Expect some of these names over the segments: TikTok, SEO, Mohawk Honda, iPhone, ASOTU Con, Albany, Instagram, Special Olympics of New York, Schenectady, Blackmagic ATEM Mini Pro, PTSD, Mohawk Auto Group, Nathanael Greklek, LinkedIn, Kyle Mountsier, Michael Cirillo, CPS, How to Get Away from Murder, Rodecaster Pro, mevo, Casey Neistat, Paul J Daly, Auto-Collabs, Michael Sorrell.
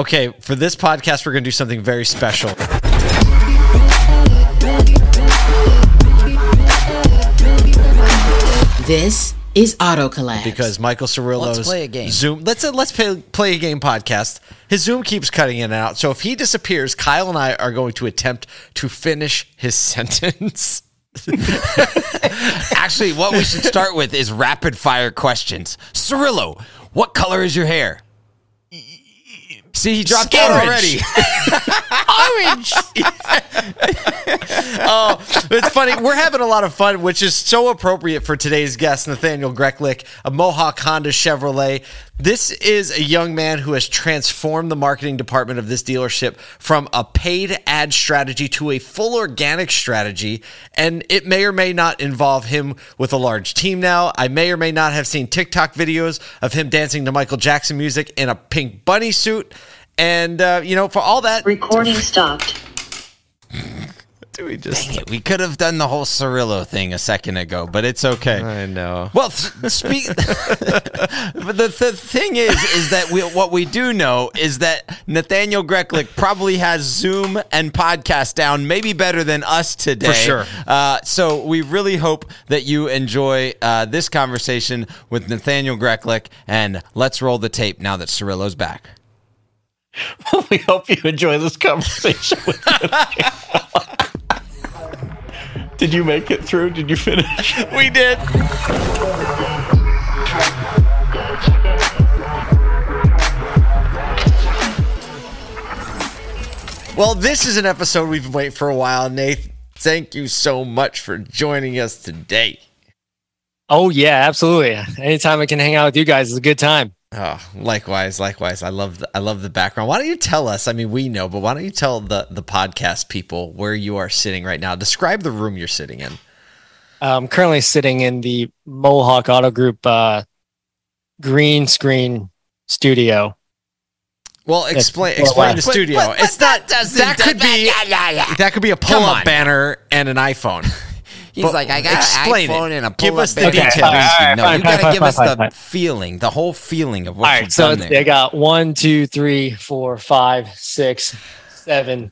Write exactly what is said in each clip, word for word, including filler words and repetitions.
Okay, for this podcast, we're going to do something very special. This is Auto-Collabs. Because Michael Cirillo's let's play a game. Zoom. Let's uh, let's play, play a game podcast. His Zoom keeps cutting in and out. So if he disappears, Kyle and I are going to attempt to finish his sentence. Actually, what we should start with is rapid fire questions. Cirillo, what color is your hair? See, he dropped Orange. out already. Orange. Oh, it's funny. We're having a lot of fun, which is so appropriate for today's guest, Nathanael Greklek, a Mohawk Honda Chevrolet. This is a young man who has transformed the marketing department of this dealership from a paid ad strategy to a full organic strategy, and it may or may not involve him with a large team now. I may or may not have seen TikTok videos of him dancing to Michael Jackson music in a pink bunny suit, and, uh, you know, for all that... Recording stopped. We just Dang it. We could have done the whole Cirillo thing a second ago, but it's okay. I know. Well, th- speak. But the, the thing is, is that we, what we do know is that Nathanael Greklek probably has Zoom and podcast down, maybe better than us today. For sure. Uh, so we really hope that you enjoy uh, this conversation with Nathanael Greklek, and let's roll the tape now that Cirillo's back. Well, we hope you enjoy this conversation with Nathanael. Did you make it through? Did you finish? We did. Well, this is an episode we've been waiting for a while. Nathan, thank you so much for joining us today. Oh, yeah, absolutely. Anytime I can hang out with you guys is a good time. Oh, likewise, likewise. I love the, I love the background. Why don't you tell us, I mean, we know, but why don't you tell the, the podcast people where you are sitting right now? Describe the room you're sitting in. I'm currently sitting in the Mohawk Auto Group uh, green screen studio. Well, explain That's, explain well, the studio. But, but, it's but not, that, that could be, yeah, yeah, yeah. that could be a pull-up banner and an iPhone. He's but like, I got an iPhone it. and a pull-up. Give us the details. Okay. Right, no, you got to give fine, us fine, the fine. feeling, the whole feeling of what All right, you've so done there. I got one, two, three, four, five, six, seven,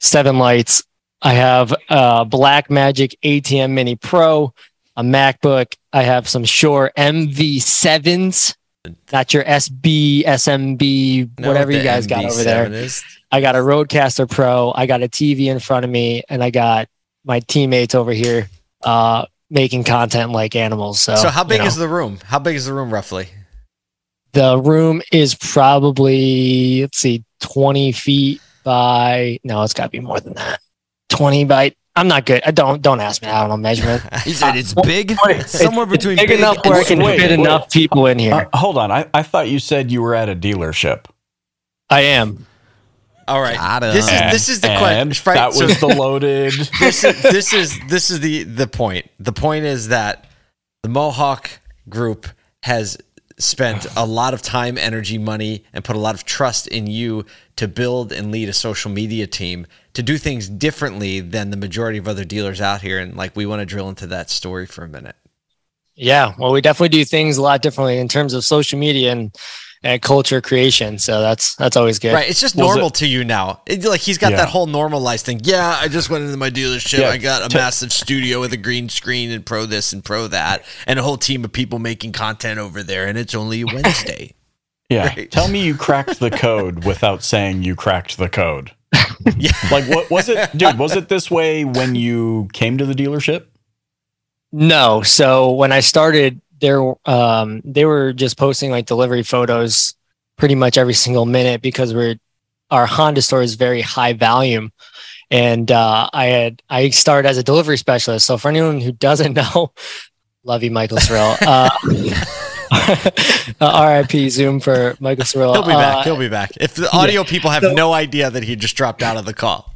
seven lights. I have a Blackmagic A T E M Mini Pro, a MacBook. I have some Shure M V sevens, not your S B, S M B, whatever you guys got over there. Is. I got a Rodecaster Pro. I got a T V in front of me, and I got my teammates over here uh, making content like animals. So, so how big you know. is the room? How big is the room roughly? The room is probably, let's see, twenty feet by, no, it's got to be more than that. twenty by, I'm not good. I Don't don't ask me. I don't know measurement. He said it's big. It's somewhere it's between big, big enough where I can wait, fit wait. enough people in here. Uh, hold on. I, I thought you said you were at a dealership. I am. All right. This is this is the question. Right? That was so, the loaded. This is this is this is the, the point. The point is that the Mohawk Group has spent a lot of time, energy, money, and put a lot of trust in you to build and lead a social media team to do things differently than the majority of other dealers out here. And like, we want to drill into that story for a minute. Yeah, well, we definitely do things a lot differently in terms of social media and. and culture creation. So that's that's always good. Right. It's just normal it? to you now. It's like he's got yeah. that whole normalized thing. Yeah, I just went into my dealership. Yeah. I got a T- massive studio with a green screen and pro this and pro that and a whole team of people making content over there, and it's only Wednesday. Yeah. Right? Tell me you cracked the code without saying you cracked the code. Yeah. Like what was it, dude, was it this way when you came to the dealership? No. So when I started There, um, they were just posting like delivery photos pretty much every single minute because we're our Honda store is very high volume, and uh, I had I started as a delivery specialist. So for anyone who doesn't know, love you, Michael Sorrell. Uh, R I P Zoom for Michael Sorrell. He'll be back. Uh, He'll be back. If the audio yeah. people have so, no idea that he just dropped out of the call.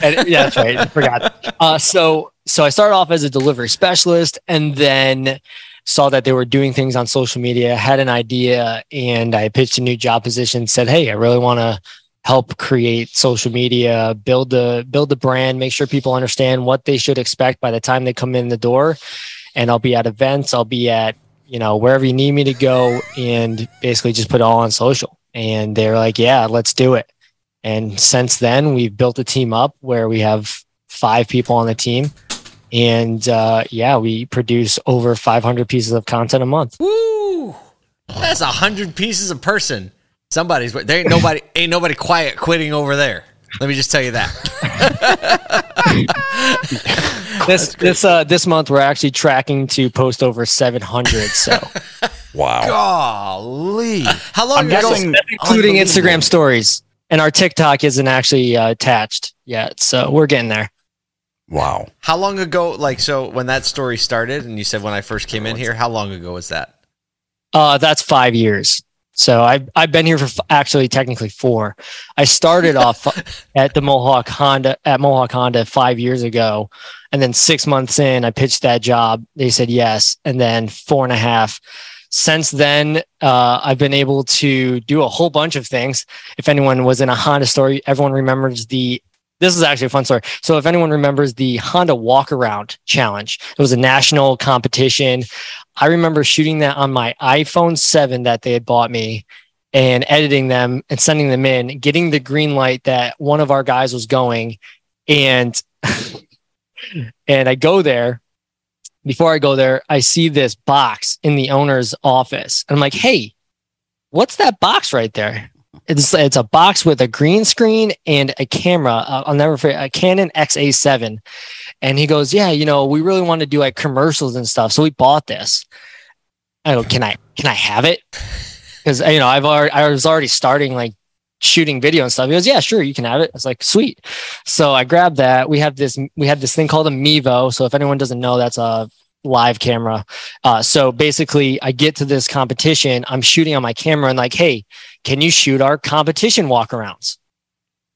And, yeah, that's right. I forgot. Uh, so so I started off as a delivery specialist, and then saw that they were doing things on social media, had an idea, and I pitched a new job position, said, hey, I really want to help create social media, build the build the brand, make sure people understand what they should expect by the time they come in the door. And I'll be at events, I'll be at, you know, wherever you need me to go, and basically just put it all on social. and they're like, yeah, let's do it. And since then, we've built a team up where we have five people on the team. And uh, yeah, we produce over five hundred pieces of content a month. Woo! That's one hundred pieces a person. Somebody's, there ain't nobody, ain't nobody quiet quitting over there. Let me just tell you that. this this uh, this month we're actually tracking to post over seven hundred. So, wow, golly, uh, how long? I'm guessing, including Instagram stories, and our TikTok isn't actually uh, attached yet, so we're getting there. Wow, how long ago? Like, so when that story started, and you said when I first came in here, how long ago was that? Uh, that's five years. So I've, I've been here for f- actually technically four. I started off at the Mohawk Honda at Mohawk Honda five years ago. And then six months in, I pitched that job. They said yes. And then four and a half. Since then, uh, I've been able to do a whole bunch of things. If anyone was in a Honda store, everyone remembers the, this is actually a fun story. So if anyone remembers the Honda walk around challenge, it was a national competition. I remember shooting that on my iPhone seven that they had bought me and editing them and sending them in, getting the green light that one of our guys was going. And, and I go there. Before I go there, I see this box in the owner's office. And I'm like, hey, what's that box right there? It's, it's a box with a green screen and a camera. Uh, I'll never forget, a Canon X A seven. And he goes, yeah, you know, we really want to do like commercials and stuff. So we bought this. I go, can I, can I have it? Because, you know, I've already, I was already starting like shooting video and stuff. He goes, yeah, sure, you can have it. I was like, sweet. So I grabbed that. We have this, we had this thing called a mevo. So if anyone doesn't know, that's a live camera. Uh, so basically I get to this competition, I'm shooting on my camera and like, hey, can you shoot our competition walkarounds?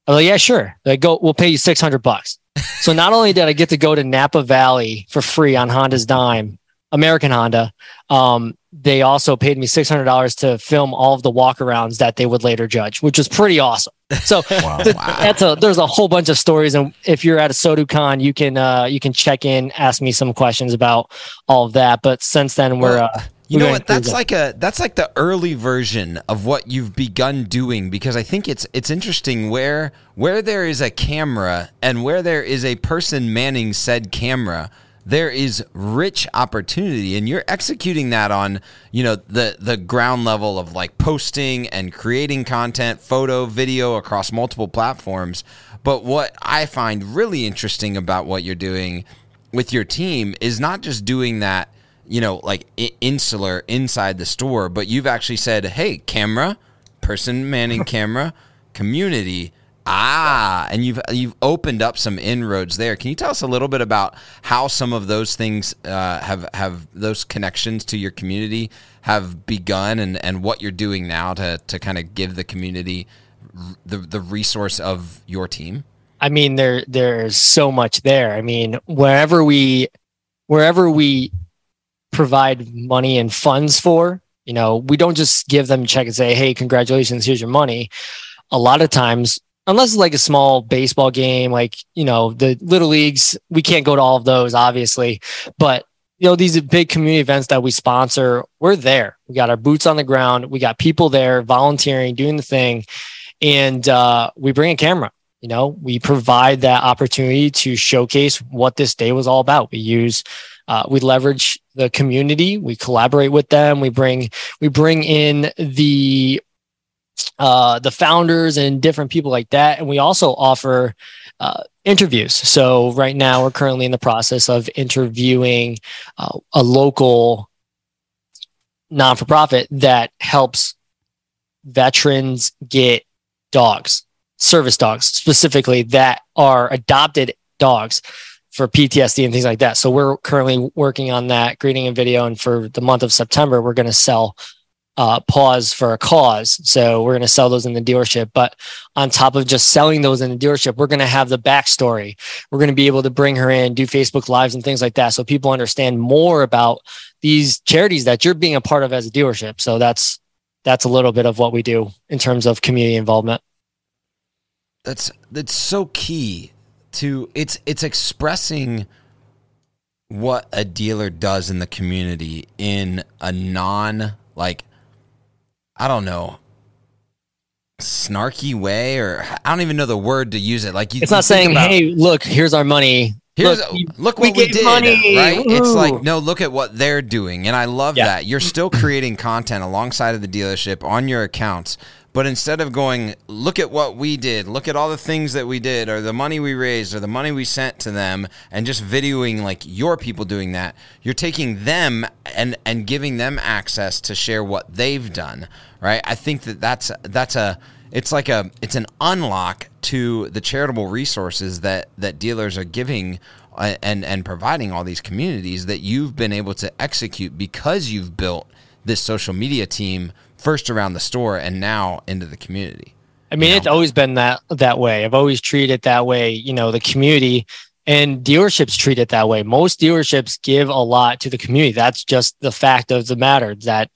I'm like, yeah, sure. They go, we'll pay you six hundred bucks. So not only did I get to go to Napa Valley for free on Honda's dime, American Honda, um, they also paid me six hundred dollars to film all of the walkarounds that they would later judge, which was pretty awesome. So wow, the, wow. That's a, there's a whole bunch of stories. And if you're at ASOTU Con, you can, uh, you can check in, ask me some questions about all of that. But since then we're, uh, You know what? That's like a that's like the early version of what you've begun doing, because I think it's it's interesting where where there is a camera and where there is a person manning said camera, there is rich opportunity, and you're executing that on, you know, the the ground level of like posting and creating content, photo, video across multiple platforms. But what I find really interesting about what you're doing with your team is not just doing that, you know, like insular inside the store, but you've actually said, hey, camera, person manning camera, community, ah, and you've you've opened up some inroads there. Can you tell us a little bit about how some of those things uh, have, have those connections to your community have begun, and, and what you're doing now to, to kind of give the community the, the resource of your team? I mean, there there's so much there. I mean, wherever we wherever we provide money and funds for, you know, we don't just give them a check and say, hey, congratulations, here's your money. A lot of times, unless it's like a small baseball game, like, you know, the little leagues, we can't go to all of those, obviously, but you know, these big community events that we sponsor, we're there. We got our boots on the ground. We got people there volunteering, doing the thing. And, uh, we bring a camera. You know, we provide that opportunity to showcase what this day was all about. We use, uh, we leverage the community. We collaborate with them. We bring, we bring in the, uh, the founders and different people like that. And we also offer, uh, interviews. So right now we're currently in the process of interviewing uh, a local non-for-profit that helps veterans get dogs, service dogs specifically, that are adopted dogs for P T S D and things like that. So we're currently working on that, creating a video. And for the month of September, we're going to sell uh, paws for a cause. So we're going to sell those in the dealership. But on top of just selling those in the dealership, we're going to have the backstory. We're going to be able to bring her in, do Facebook Lives and things like that, so people understand more about these charities that you're being a part of as a dealership. So that's that's a little bit of what we do in terms of community involvement. That's that's so key. To it's it's expressing what a dealer does in the community in a non, like, I don't know, snarky way, or I don't even know the word to use it. Like you, it's not you saying, about, hey, look, here's our money. Here's, look, look what we, we did, money. Right? Woo. It's like, no, look at what they're doing. And I love yeah. that. You're still creating content alongside of the dealership on your accounts. But instead of going, look at what we did, look at all the things that we did, or the money we raised, or the money we sent to them, and just videoing like your people doing that, you're taking them and, and giving them access to share what they've done, right? I think that that's, that's a, it's like a, it's an unlock to the charitable resources that, that dealers are giving and, and providing all these communities that you've been able to execute because you've built this social media team first around the store and now into the community. I mean, you know? It's always been that that way. I've always treated it that way. You know, the community and dealerships treat it that way. Most dealerships give a lot to the community. That's just the fact of the matter, that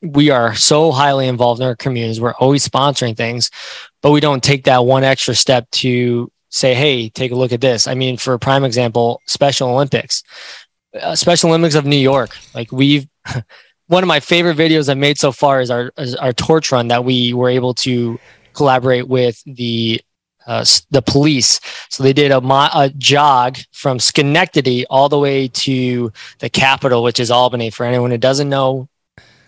we are so highly involved in our communities. We're always sponsoring things, but we don't take that one extra step to say, hey, take a look at this. I mean, for a prime example, Special Olympics, uh, Special Olympics of New York. Like we've... One of my favorite videos I've made so far is our is our torch run that we were able to collaborate with the uh, the police. So they did a, mo- a jog from Schenectady all the way to the capital, which is Albany. For anyone who doesn't know,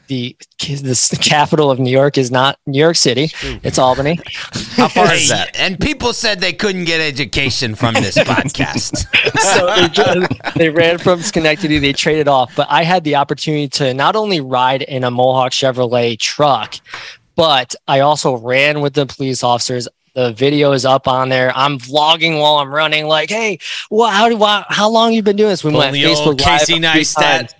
the the capital of New York is not New York City; it's Albany. How far is that? And people said they couldn't get education from this podcast. So they, just, they ran from Schenectady. They traded off, but I had the opportunity to not only ride in a Mohawk Chevrolet truck, but I also ran with the police officers. The video is up on there. I'm vlogging while I'm running. Like, hey, well, how do I, how long you been doing this? We went Facebook Live. Casey Neistat.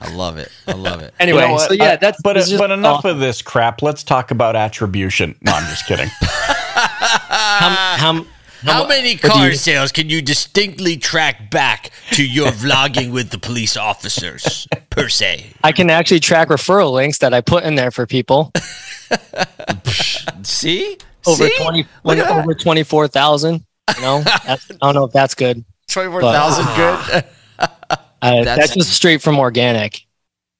I love it. I love it. Anyway, you know so yeah, that's. Uh, but just, but enough oh. of this crap. Let's talk about attribution. No, I'm just kidding. how, how, how, how many car you, sales can you distinctly track back to your vlogging with the police officers per se? I can actually track referral links that I put in there for people. See, over See? twenty like, over twenty four thousand. You know, I don't know if that's good. Twenty four thousand, good. Uh, that's, that's just straight from organic.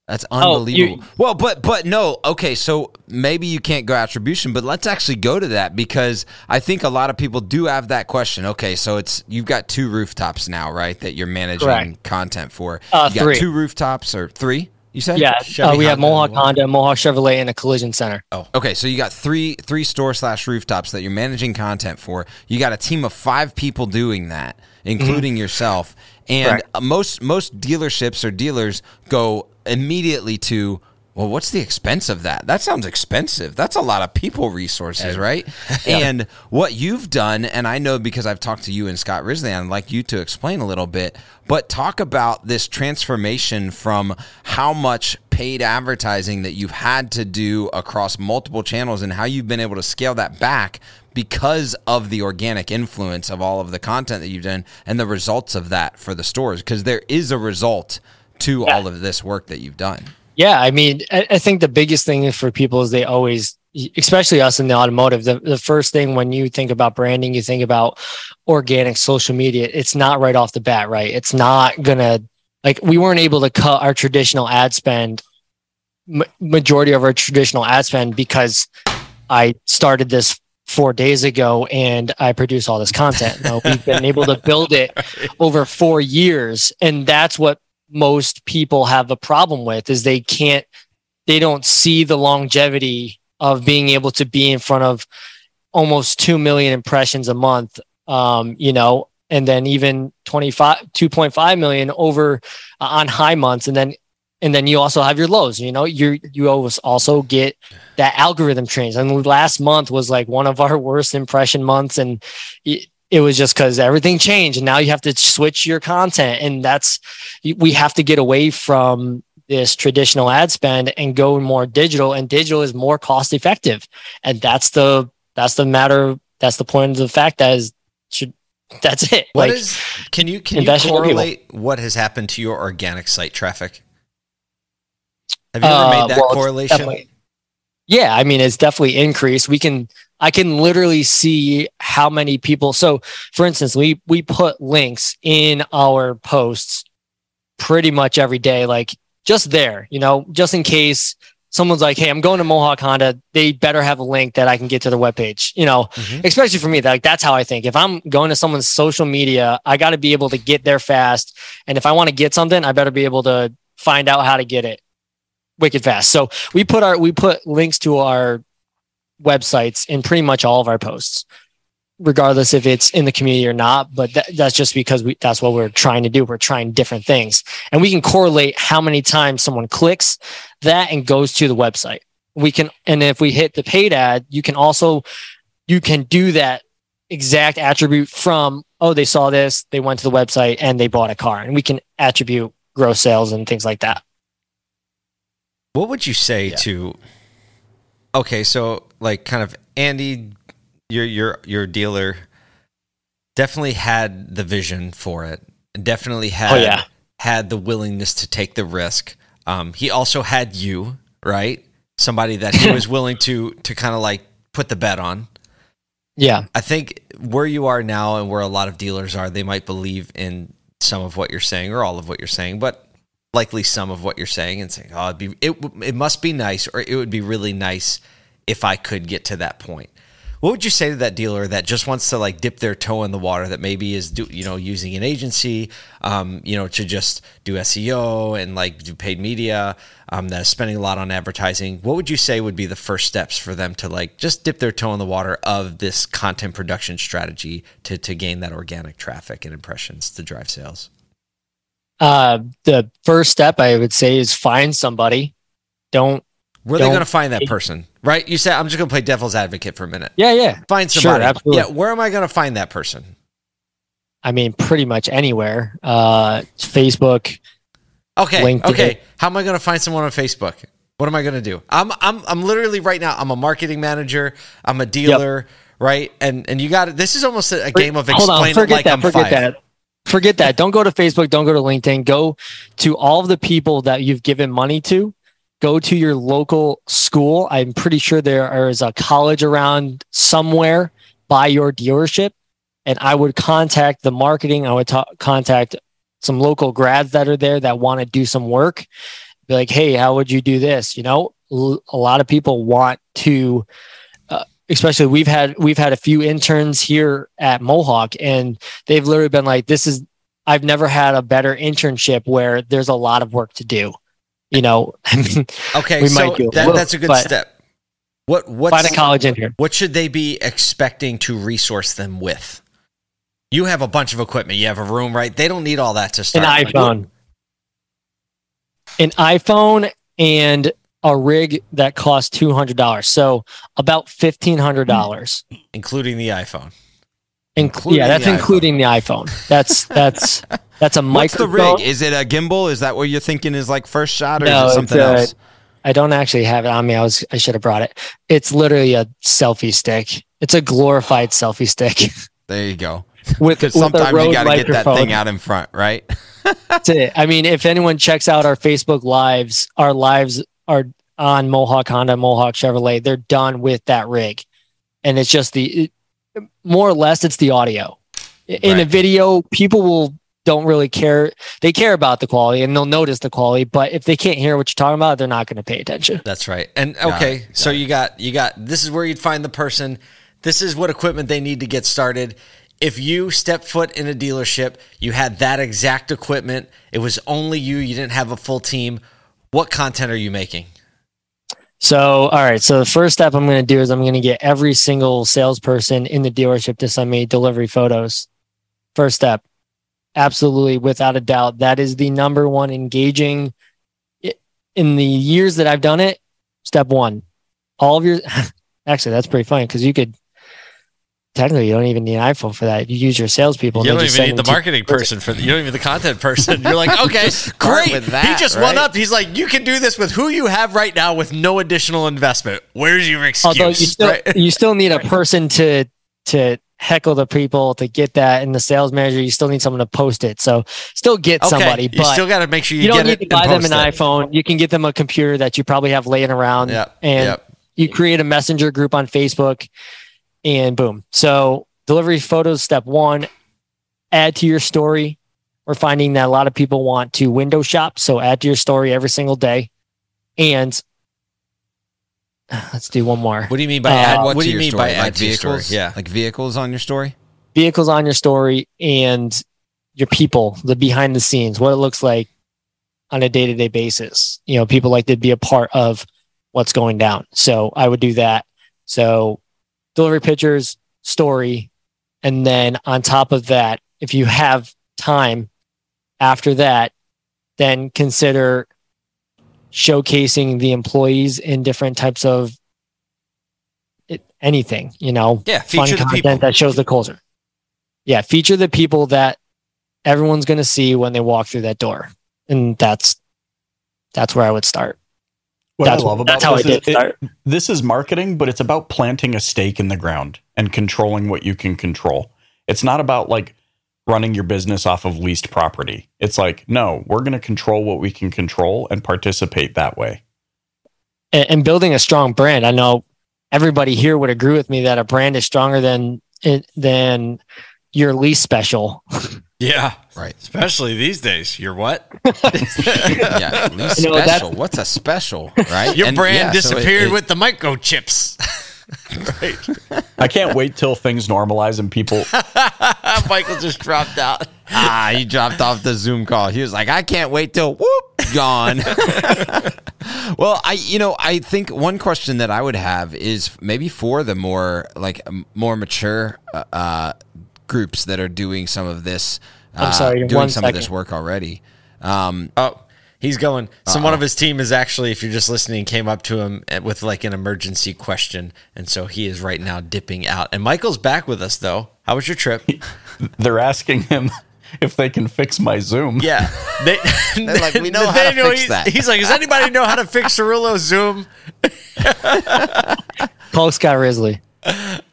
That's unbelievable. Oh, well, but but no, okay, so maybe you can't go attribution, but let's actually go to that because I think a lot of people do have that question. Okay, so it's you've got two rooftops now, right, that you're managing correct. Content for. Uh, you got three. two rooftops or three, you said? Yeah, uh, we have Mohawk Honda, Mohawk Chevrolet, and a collision center. Oh, okay, so you got three three store slash rooftops that you're managing content for. You got a team of five people doing that, including mm-hmm. yourself. And right. most most dealerships or dealers go immediately to, well, what's the expense of that? That sounds expensive. That's a lot of people resources, yeah. right? yeah. And what you've done, and I know because I've talked to you and Scott Risley, I'd like you to explain a little bit, but talk about this transformation from how much paid advertising that you've had to do across multiple channels and how you've been able to scale that back because of the organic influence of all of the content that you've done and the results of that for the stores, because there is a result to yeah. all of this work that you've done. Yeah, I mean, I, I think the biggest thing for people is they always, especially us in the automotive, the, the first thing when you think about branding, you think about organic social media. It's not right off the bat, right? It's not going to, like, we weren't able to cut our traditional ad spend, ma- majority of our traditional ad spend, because I started this four days ago and I produce all this content. Now, we've been able to build it right. over four years. And that's what most people have a problem with is they can't, they don't see the longevity of being able to be in front of almost two million impressions a month, um, you know, and then even twenty-five, two point five million over uh, on high months. And then And then you also have your lows, you know, you you always also get that algorithm change. And last month was like one of our worst impression months. And it, it was just because everything changed. And now you have to switch your content. And that's, we have to get away from this traditional ad spend and go more digital. And digital is more cost effective. And that's the, that's the matter. That's the point of the fact that is, should, that's it. What like, is, can you, can you correlate what has happened to your organic site traffic? Have you ever made that uh, well, correlation? Yeah, I mean, it's definitely increased. We can, I can literally see how many people. So, for instance, we we put links in our posts pretty much every day, like just there, you know, just in case someone's like, hey, I'm going to Mohawk Honda, they better have a link that I can get to their webpage, you know, mm-hmm. especially for me. Like, that's how I think. If I'm going to someone's social media, I got to be able to get there fast. And if I want to get something, I better be able to find out how to get it wicked fast. So we put our, we put links to our websites in pretty much all of our posts, regardless if it's in the community or not. But that, that's just because we, that's what we're trying to do. We're trying different things, and we can correlate how many times someone clicks that and goes to the website. We can, and if we hit the paid ad, you can also, you can do that exact attribute from, oh, they saw this, they went to the website and they bought a car, and we can attribute gross sales and things like that. What would you say yeah. to, okay, so like kind of Andy, your your your dealer definitely had the vision for it, definitely had oh, yeah. had the willingness to take the risk. Um, he also had you, right? Somebody that he was willing to to kind of like put the bet on. Yeah. I think where you are now and where a lot of dealers are, they might believe in some of what you're saying or all of what you're saying, but likely some of what you're saying and saying, oh, it'd be, it, it must be nice, or it would be really nice if I could get to that point. What would you say to that dealer that just wants to like dip their toe in the water, that maybe is, do, you know, using an agency, um, you know, to just do S E O and like do paid media, um, that is spending a lot on advertising? What would you say would be the first steps for them to like just dip their toe in the water of this content production strategy to, to gain that organic traffic and impressions to drive sales? Uh, the first step I would say is find somebody. Don't, Where are they going to find that person, right? You said, I'm just going to play devil's advocate for a minute. Yeah, yeah. Find somebody. Sure, absolutely. Yeah, where am I going to find that person? I mean, pretty much anywhere. Uh, Facebook. Okay. LinkedIn. Okay. How am I going to find someone on Facebook? What am I going to do? I'm I'm I'm literally right now, I'm a marketing manager, I'm a dealer, yep. right? And and you got it. This is almost a, a game of explaining like that, I'm forget five. That. Forget that. Don't go to Facebook, don't go to LinkedIn. Go to all of the people that you've given money to. Go to your local school. I'm pretty sure there is a college around somewhere by your dealership. And I would contact the marketing. I would ta- contact some local grads that are there that want to do some work. Be like, hey, how would you do this? You know, l- a lot of people want to, uh, especially we've had, we've had a few interns here at Mohawk, and they've literally been like, this is, I've never had a better internship where there's a lot of work to do. You know, I mean, okay, we so might do that, little, that's a good step. What, what's, find a college in here. What should they be expecting to resource them with? You have a bunch of equipment. You have a room, right? They don't need all that to start. An iPhone. Like, an iPhone and a rig that costs two hundred dollars. So about fifteen hundred dollars. Including the iPhone. Including yeah, that's the including iPhone. the iPhone. That's that's that's a microphone. What's the rig? Is it a gimbal? Is that what you're thinking is like first shot, or no, is it something a, else? I don't actually have it on me. I was I should have brought it. It's literally a selfie stick. It's a glorified selfie stick. There you go. With, with sometimes you got to get that thing out in front, right? That's it. I mean, if anyone checks out our Facebook lives, our lives are on Mohawk Honda, Mohawk Chevrolet. They're done with that rig, and it's just the. It, more or less it's the audio in right. a video. People will don't really care. They care about the quality and they'll notice the quality, but if they can't hear what you're talking about, they're not going to pay attention. That's right. And okay. Got so you got, you got, this is where you'd find the person. This is what equipment they need to get started. If you step foot in a dealership, you had that exact equipment. It was only you. You didn't have a full team. What content are you making? So, all right. So the first step I'm going to do is I'm going to get every single salesperson in the dealership to send me delivery photos. First step. Absolutely. Without a doubt. That is the number one engaging in the years that I've done it. Step one, all of your, actually, that's pretty funny. Cause you could technically, you don't even need an iPhone for that. You use your salespeople. You don't even need the marketing person for that. You don't even need the content person. You're like, okay, great. With that, he just right? one up. He's like, you can do this with who you have right now with no additional investment. Where's your excuse? Although you still, right? you still need a person to to heckle the people to get that, and the sales manager, you still need someone to post it. So still get okay. somebody, but you still got to make sure you, you don't get need it to buy them an it. iPhone. You can get them a computer that you probably have laying around, yep. and yep. you create a messenger group on Facebook. And boom. So delivery photos, step one, add to your story. We're finding that a lot of people want to window shop. So add to your story every single day. And Let's do one more. What do you mean by uh, add what, what do you mean story? by like add vehicles? Story. Yeah. Like vehicles on your story? Vehicles on your story and your people, the behind the scenes, what it looks like on a day-to-day basis. You know, people like to be a part of what's going down. So I would do that. So delivery pictures, story. And then on top of that, if you have time after that, then consider showcasing the employees in different types of it, anything, you know, yeah, fun content people. That shows the culture. Yeah. Feature the people that everyone's going to see when they walk through that door. And that's, that's where I would start. What that's I love about that's how I did is, start. It, this is marketing, but it's about planting a stake in the ground and controlling what you can control. It's not about like running your business off of leased property. It's like, no, we're going to control what we can control and participate that way. And, and building a strong brand. I know everybody here would agree with me that a brand is stronger than than your lease special. Yeah, right. Especially these days. Your what? yeah, at least you know, special. What's a special, right? Your and, brand yeah, disappeared so it, it, with the microchips. Right. I can't wait till things normalize and people... Michael just dropped out. Ah, he dropped off the Zoom call. He was like, I can't wait till... Whoop, gone. Well, I, you know, I think one question that I would have is maybe for the more, like, more mature... uh groups that are doing some of this, uh, I'm sorry, doing some second. of this work already. Um, oh, he's going. So uh-oh. One of his team is actually, if you're just listening, came up to him with like an emergency question. And so he is right now dipping out. And Michael's back with us though. How was your trip? They're asking him if they can fix my Zoom. Yeah. They, They're like, we know Nathanael, how to fix that. He's, he's like, does anybody know how to fix Cirillo's Zoom? Call Scott Risley.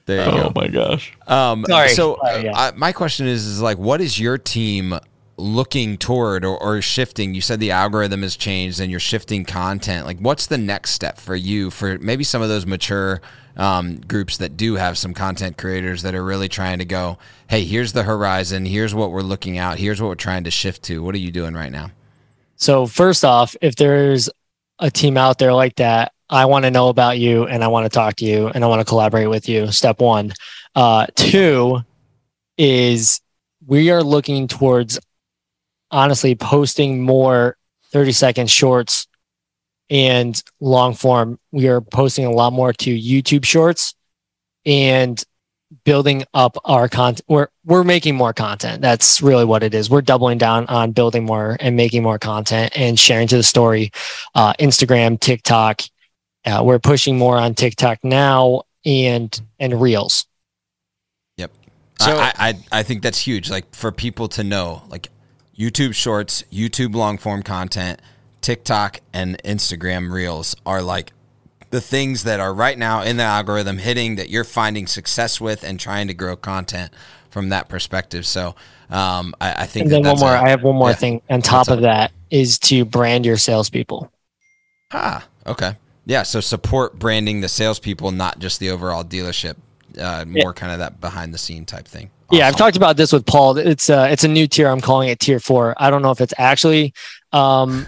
There you oh go. my gosh. Um, Sorry. So uh, yeah. I, my question is, is like, what is your team looking toward or, or shifting? You said the algorithm has changed and you're shifting content. Like what's the next step for you for maybe some of those mature um, groups that do have some content creators that are really trying to go, hey, here's the horizon. Here's what we're looking out. Here's what we're trying to shift to. What are you doing right now? So first off, if there's a team out there like that, I want to know about you and I want to talk to you and I want to collaborate with you. Step one. Uh, two is we are looking towards honestly posting more thirty second shorts and long form. We are posting a lot more to YouTube shorts and building up our content. We're, we're making more content. That's really what it is. We're doubling down on building more and making more content and sharing to the story, uh, Instagram, TikTok. Uh, we're pushing more on TikTok now and and Reels. Yep. So I, I I think that's huge. Like for people to know, like YouTube Shorts, YouTube long form content, TikTok, and Instagram Reels are like the things that are right now in the algorithm hitting that you're finding success with and trying to grow content from that perspective. So um, I, I think. And then that one that's more. A, I have one more yeah, thing on top of that is to brand your salespeople. Ah. Okay. Yeah, so support branding the salespeople, not just the overall dealership. Uh, more yeah. kind of that behind the scene type thing. Awesome. Yeah, I've talked about this with Paul. It's uh, it's a new tier. I'm calling it tier four. I don't know if it's actually um,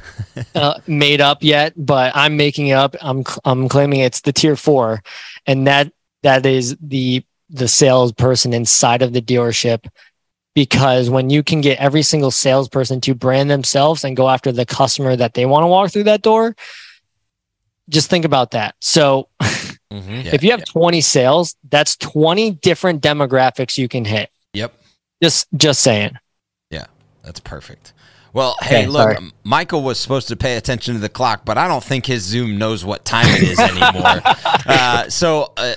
uh, made up yet, but I'm making it up. I'm I'm claiming it's the tier four, and that that is the the salesperson inside of the dealership. Because when you can get every single salesperson to brand themselves and go after the customer that they want to walk through that door. Just think about that. So mm-hmm. yeah, if you have yeah. twenty sales, that's twenty different demographics you can hit. Yep. Just just saying. Yeah, that's perfect. Well, okay, hey, look, sorry. Michael was supposed to pay attention to the clock, but I don't think his Zoom knows what time it is anymore. uh, so, uh,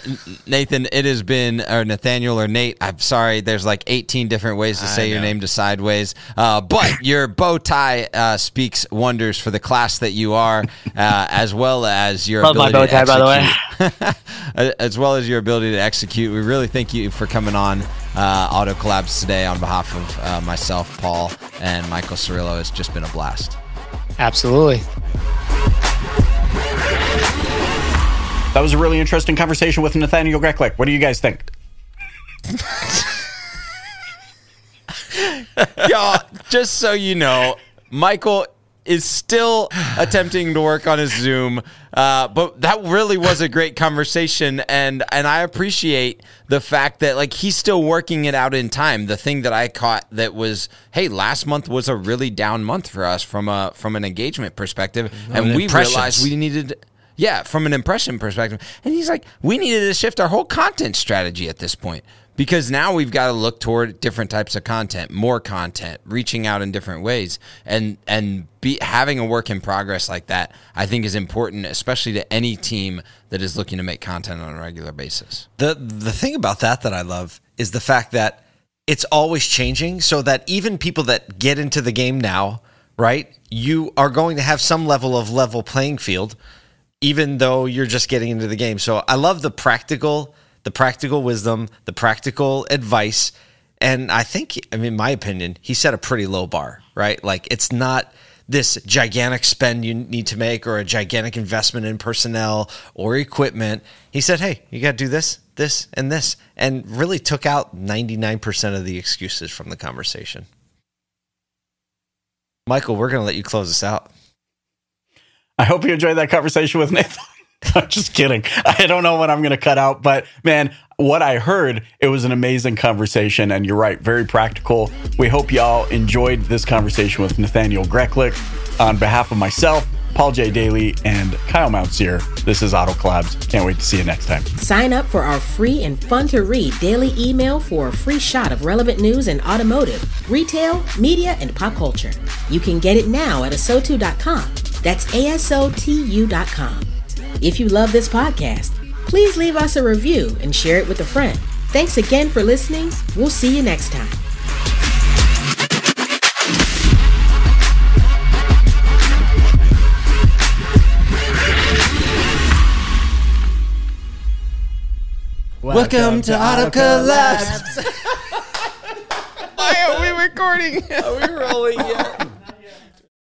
Nathan, it has been, or Nathanael or Nate, I'm sorry, there's like eighteen different ways to say your name to sideways. Uh, but your bow tie uh, speaks wonders for the class that you are, uh, as well as your Love ability my bow tie, to execute. By the way. as well as your ability to execute. We really thank you for coming on. Uh, Auto Collabs today on behalf of uh, myself, Paul, and Michael Cirillo. It's just been a blast. Absolutely. That was a really interesting conversation with Nathanael Greklek. What do you guys think? Y'all, just so you know, Michael is still attempting to work on his Zoom. Uh, but that really was a great conversation. And, and I appreciate the fact that, like, he's still working it out in time. The thing that I caught that was, hey, last month was a really down month for us from a, from an engagement perspective. And, and we realized we needed... Yeah, from an impression perspective. And he's like, we needed to shift our whole content strategy at this point, because now we've got to look toward different types of content, more content, reaching out in different ways. And and be, having a work in progress like that, I think, is important, especially to any team that is looking to make content on a regular basis. The the thing about that that I love is the fact that it's always changing, so that even people that get into the game now, right, you are going to have some level of level playing field, even though you're just getting into the game. So I love the practical, the practical wisdom, the practical advice. And I think, I mean, in my opinion, he set a pretty low bar, right? Like, it's not this gigantic spend you need to make or a gigantic investment in personnel or equipment. He said, hey, you got to do this, this, and this, and really took out ninety-nine percent of the excuses from the conversation. Michael, we're going to let you close us out. I hope you enjoyed that conversation with Nathan. I'm just kidding. I don't know what I'm going to cut out, but man, what I heard, it was an amazing conversation. And you're right, very practical. We hope y'all enjoyed this conversation with Nathanael Greklek. On behalf of myself, Paul J Daly, and Kyle Mountsier, this is Auto-Collabs. Can't wait to see you next time. Sign up for our free and fun-to-read daily email for a free shot of relevant news in automotive, retail, media, and pop culture. You can get it now at a s o t u dot com. That's A S O T U dot com. If you love this podcast, please leave us a review and share it with a friend. Thanks again for listening. We'll see you next time. Welcome, Welcome to, to Auto-Collabs. Why are we recording? Are we rolling yet?